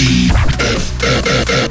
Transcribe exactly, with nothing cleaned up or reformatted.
ди эф эм.